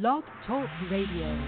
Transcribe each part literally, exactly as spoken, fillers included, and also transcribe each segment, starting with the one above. Blog Talk Radio.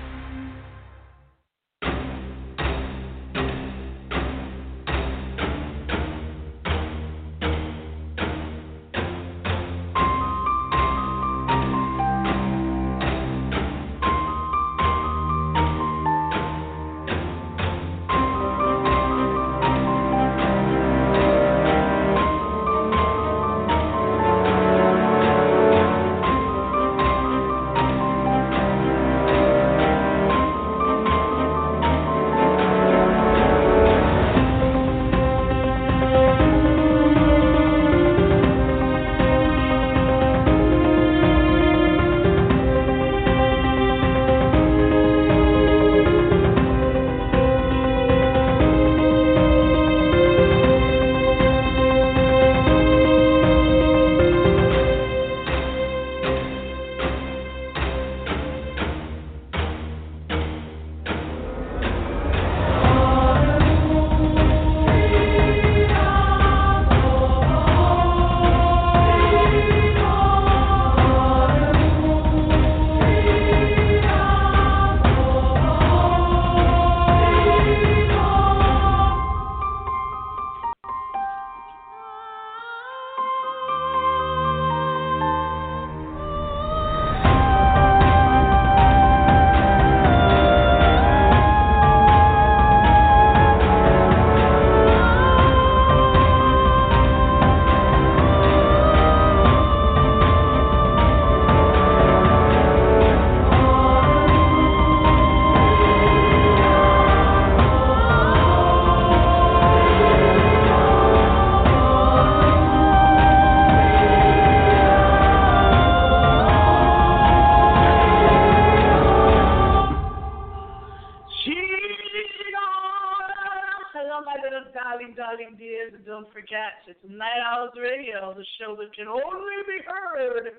It's Night Owls Radio, the show that can only be heard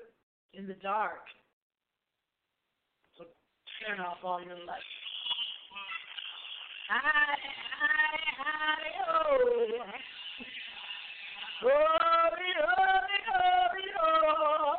in the dark. So turn off all your lights. Hi, hi, hi, oh. Glory, glory, glory, oh.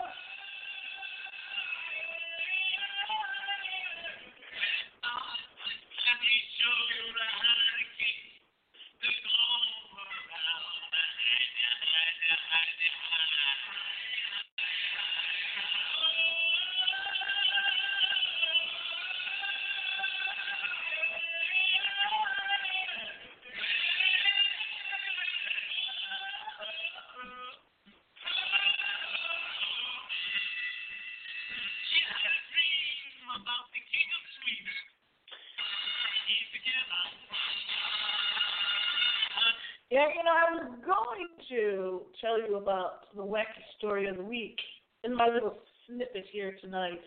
Yeah, you know, I was going to tell you about the W E C story of the week in my little snippet here tonight.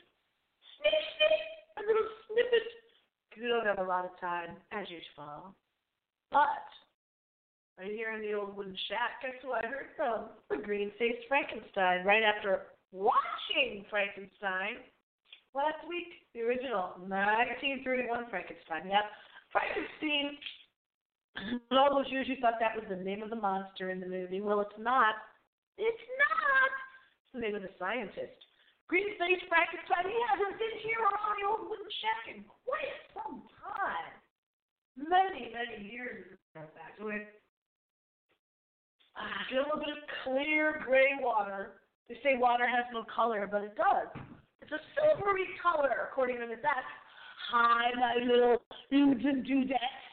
Snip, snip. A little snippet, because we don't have a lot of time, as usual. But, right here in the old wooden shack, that's who I heard from, the green-faced Frankenstein, right after watching Frankenstein last week, the original, nineteen thirty-one Frankenstein. Yeah, Frankenstein. Lobos usually thought that was the name of the monster in the movie. Well, it's not. It's not. It's the name of the scientist. Green-faced Frankenstein, he hasn't been here on the old wooden shack in quite some time. Many, many years ago, back when I get a little bit of clear gray water. They say water has no color, but it does. It's a silvery color, according to Miss X. Hi, my little dudes and dudettes.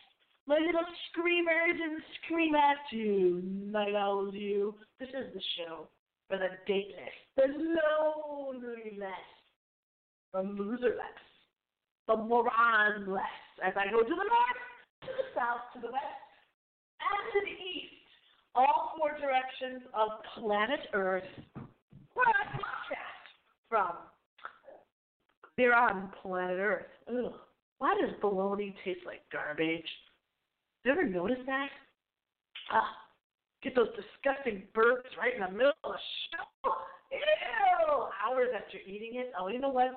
My little screamers and scream at you, Night Owls, you. This is the show for the dateless, the lonelyless, the loserless, the moronless. As I go to the north, to the south, to the west, and to the east, all four directions of planet Earth, where I broadcast from. They're on planet Earth. Ugh. Why does bologna taste like garbage? You ever notice that? Ah, get those disgusting burps right in the middle of the show. Ew! Hours after eating it. Oh, you know what?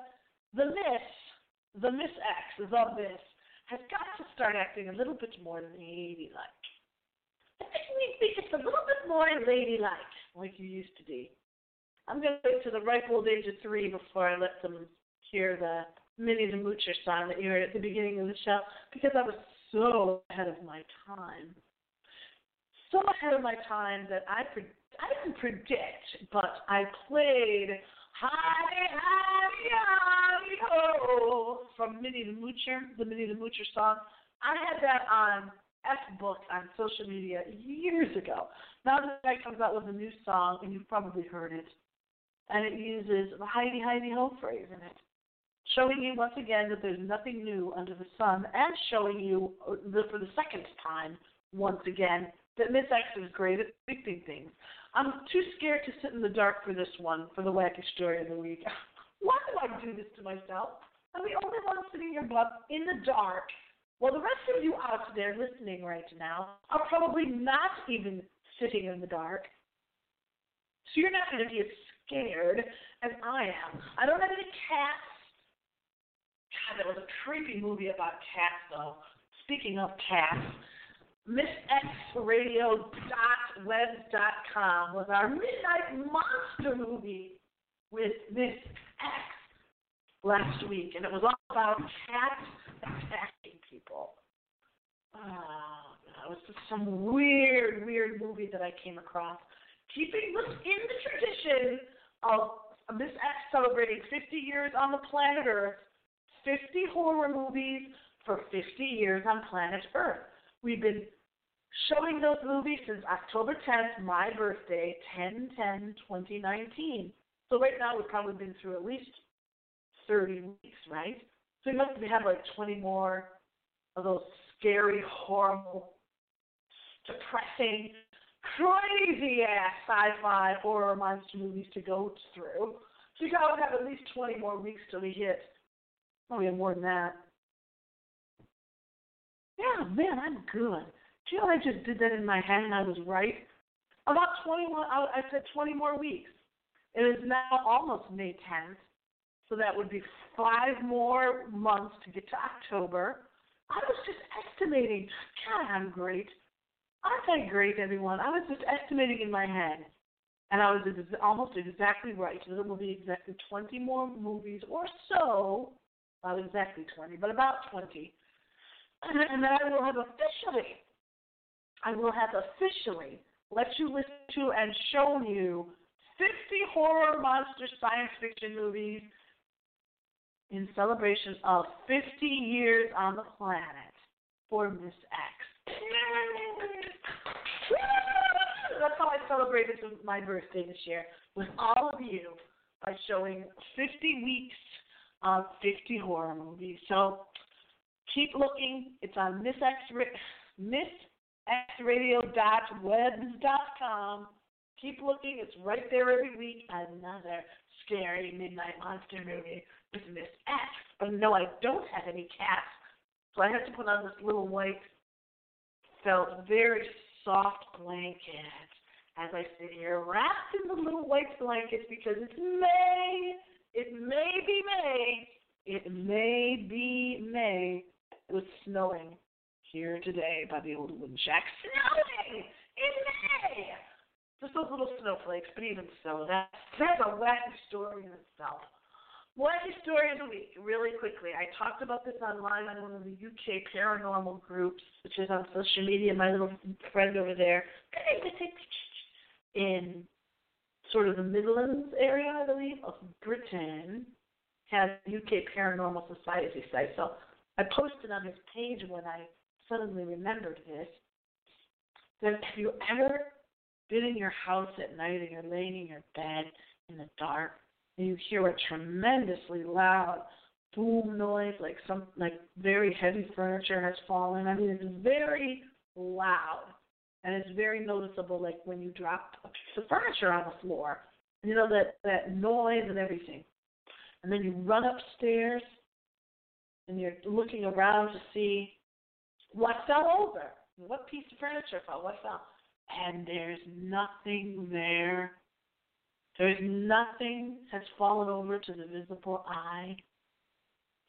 The Miss, the Miss X, the Miss, has got to start acting a little bit more ladylike. I think we think it's a little bit more ladylike, like you used to be. I'm going to wait to the ripe old age of three before I let them hear the Minnie the Moocher song that you heard at the beginning of the show, because I was so ahead of my time. So ahead of my time that I pre- I didn't predict, but I played Hi, Hi, Hi, from Minnie the Moocher, the Minnie the Moocher song. I had that on F-Book on social media years ago. Now this guy comes out with a new song, and you've probably heard it, and it uses the Heidi, Heidi, Ho phrase in it, showing you once again that there's nothing new under the sun, and showing you the, for the second time once again that Miss X is great at predicting things. I'm too scared to sit in the dark for this one, for the wacky story of the week. Why do I do this to myself? I'm the only one sitting here in the dark. Well, the rest of you out there listening right now are probably not even sitting in the dark. So you're not going to be as scared as I am. I don't have any cats. God, that was a creepy movie about cats, though. Speaking of cats, miss x radio dot web dot com was our Midnight Monster movie with Miss X last week, and it was all about cats attacking people. Oh, it was just some weird, weird movie that I came across, keeping within the tradition of Miss X celebrating fifty years on the planet Earth, fifty horror movies for fifty years on planet Earth. We've been showing those movies since October tenth, my birthday, ten ten twenty nineteen. So right now we've probably been through at least thirty weeks, right? So we must have like twenty more of those scary, horrible, depressing, crazy-ass sci-fi horror monster movies to go through. So you gotta have at least twenty more weeks till we hit. Oh, we have more than that. Yeah, man, I'm good. Do you know I just did that in my head and I was right? About twenty-one, I said twenty more weeks. It is now almost May tenth, so that would be five more months to get to October. I was just estimating. God, I'm great. Aren't I great, everyone? I was just estimating in my head, and I was almost exactly right. So it will be exactly twenty more movies or so, not exactly twenty, but about twenty. And then I will have officially, I will have officially let you listen to and shown you fifty horror monster science fiction movies in celebration of fifty years on the planet for Miss X. That's how I celebrated my birthday this year, with all of you, by showing fifty weeks of fifty horror movies. So keep looking. It's on miss x radio dot webs dot com. Keep looking. It's right there every week. Another scary Midnight Monster movie with Miss X. But no, I don't have any cats, so I have to put on this little white felt, very soft blanket as I sit here wrapped in the little white blanket, because it's May. It may be May. It may be May. It was snowing here today by the old woodchuck. Snowing in May! Just those little snowflakes, but even so, that, that's a wacky story in itself. Wacky story of the week, really quickly. I talked about this online on one of the U K paranormal groups, which is on social media. My little friend over there in sort of the Midlands area, I believe, of Britain, has a U K Paranormal Society site. So I posted on his page when I suddenly remembered this, that if you ever been in your house at night and you're laying in your bed in the dark and you hear a tremendously loud boom noise, like some like very heavy furniture has fallen. I mean, it's very loud and it's very noticeable, like when you drop a piece of furniture on the floor. You know, that, that noise and everything. And then you run upstairs and you're looking around to see what fell over, what piece of furniture fell, what fell. And there's nothing there. There's nothing has fallen over to the visible eye.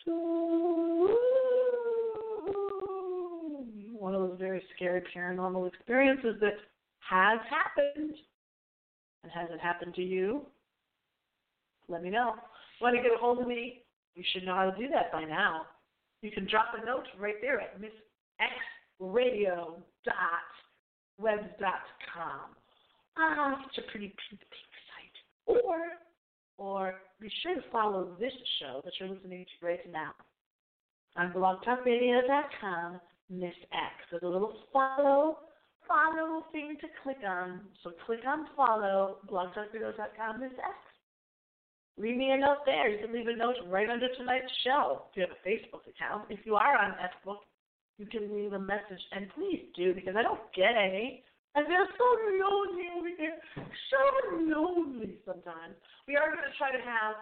One of those very scary paranormal experiences that has happened. And has it happened to you? Let me know. Want to get a hold of me? You should know how to do that by now. You can drop a note right there at miss x radio dot web dot com. Ah, such a pretty pink, pink site. Or, or be sure to follow this show that you're listening to right now on blog talk radio dot com, Miss X. There's a little follow, follow thing to click on. So click on follow, blog talk radio dot com, Miss X. Leave me a note there. You can leave a note right under tonight's show. If you have a Facebook account, if you are on Facebook, you can leave a message. And please do, because I don't get any. I feel so lonely over here. So lonely sometimes. We are going to try to have,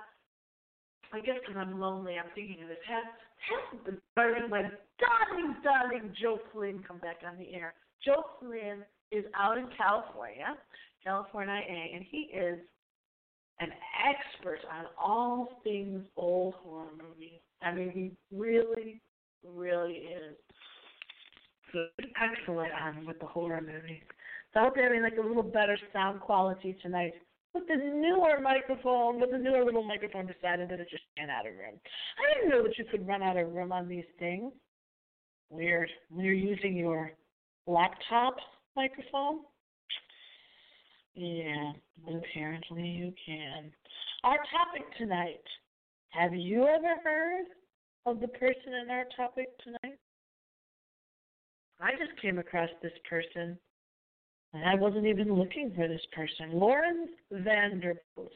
I guess because I'm lonely, I'm thinking of this, have, have the burden when darling, darling Joe Flynn come back on the air. Joe Flynn is out in California, California, and he is an expert on all things old horror movies. I mean, he really, really is good, excellent on with the horror movies. So I hope you're having like a little better sound quality tonight with the newer microphone, with the newer little microphone decided that it just ran out of room. I didn't know that you could run out of room on these things. Weird. When you're using your laptop microphone. Yeah, apparently you can. Our topic tonight, have you ever heard of the person in our topic tonight? I just came across this person, and I wasn't even looking for this person. Laurens Van der Post.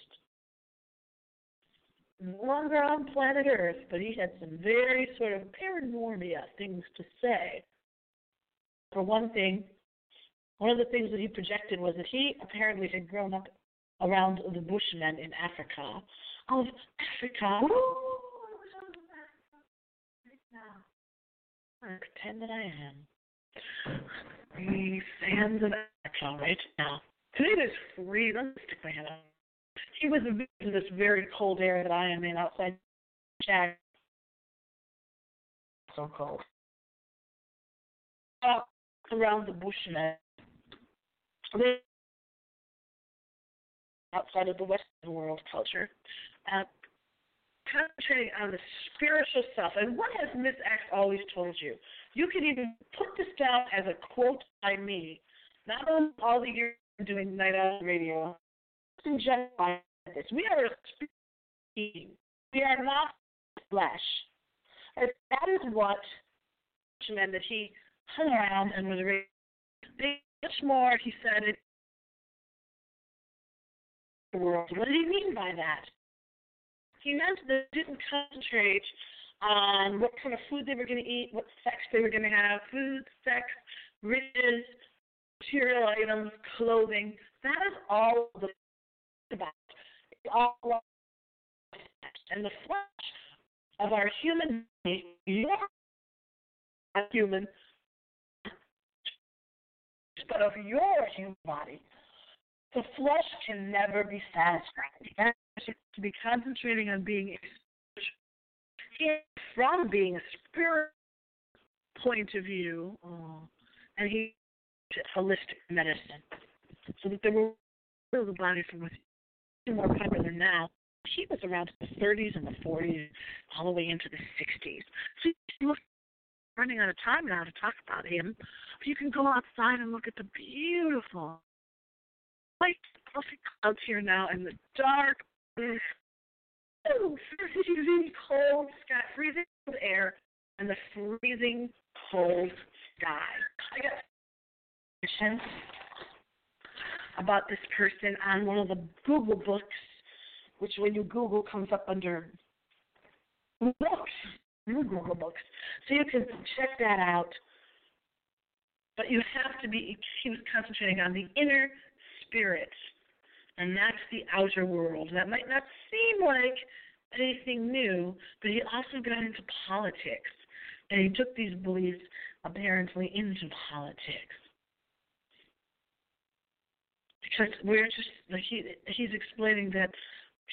No longer on planet Earth, but he had some very sort of paranormia things to say. For one thing, one of the things that he projected was that he apparently had grown up around the Bushmen in Africa. Of Africa. Ooh, I wish I was in Africa right now. I pretend that I am. Free fans of Africa right now. Today there's free. Let me stick my head out. He was in this very cold air that I am in outside Jack. So cold. Uh, around the Bushmen. Outside of the Western world culture, uh, concentrating on the spiritual self. And what has Miss X always told you? You can even put this down as a quote by me. Not only all the years I'm doing Night Owl Radio, in general, I said this. We are a spiritual being. We are not flesh. And that is what meant that he hung around and was raised. They Much more, he said, in the world. What did he mean by that? He meant that they didn't concentrate on what kind of food they were going to eat, what sex they were going to have, food, sex, riches, material items, clothing. That is all the about. It's all about flesh. And the flesh of our human being, your human but of your human body, the flesh can never be satisfied. That is to be concentrating on being a spiritual, from being a spiritual point of view, oh, and he holistic medicine, so that they were the body from within. More popular now. He was around in the thirties and the forties, all the way into the sixties. So he looked. Running out of time now to talk about him. You can go outside and look at the beautiful light, fluffy clouds here now in the dark, freezing cold sky, freezing cold air, and the freezing cold sky. I got information about this person on one of the Google Books, which when you Google comes up under books. Google Books. So you can check that out. But you have to be, he was concentrating on the inner spirit. And that's the outer world. That might not seem like anything new, but he also got into politics. And he took these beliefs apparently into politics. Because we're just, like he, he's explaining that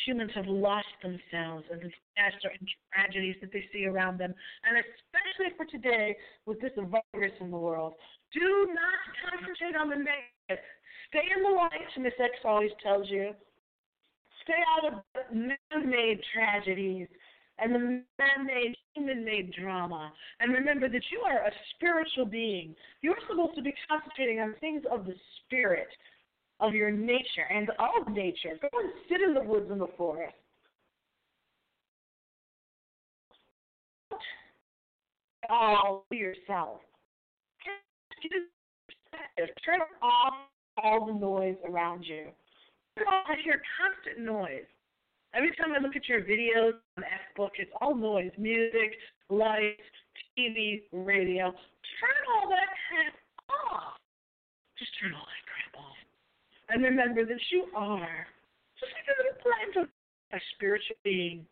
humans have lost themselves in the disaster and tragedies that they see around them, and especially for today with this virus in the world. Do not concentrate on the negative. Stay in the light, Miss X always tells you. Stay out of man-made tragedies and the man-made, human-made drama. And remember that you are a spiritual being. You're supposed to be concentrating on things of the spirit, of your nature, and of nature. Go and sit in the woods and the forest. All yourself. Turn off all the noise around you. I hear constant noise. Every time I look at your videos on F-Book, it's all noise, music, lights, T V, radio. Turn all that crap off. Just turn all that crap off. And remember that you are just like a little plant of a spiritual being.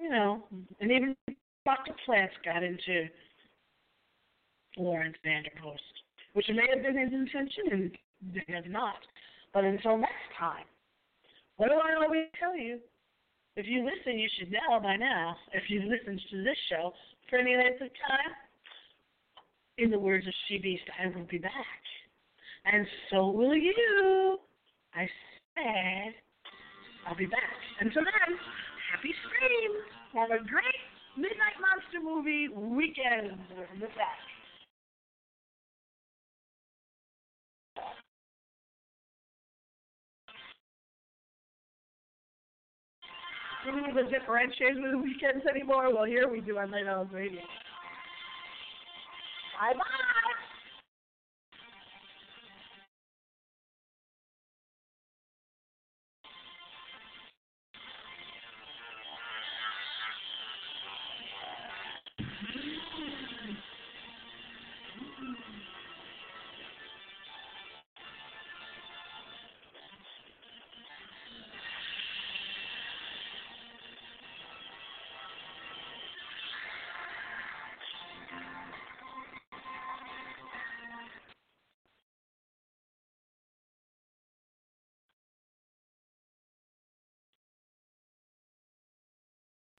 You know, and even Doctor Plants got into Laurens Van der Post, which may have been his intention and they have not. But until next time, what do I always tell you? If you listen, you should know by now, if you listen to this show for any length of time, in the words of She Beast, I will be back. And so will you. I said, I'll be back. Until then, happy streams. Have a great Midnight Monster Movie weekend. With that. We don't have to differentiate with the weekends anymore. Well, here we do on Night Owl's Radio. Bye-bye.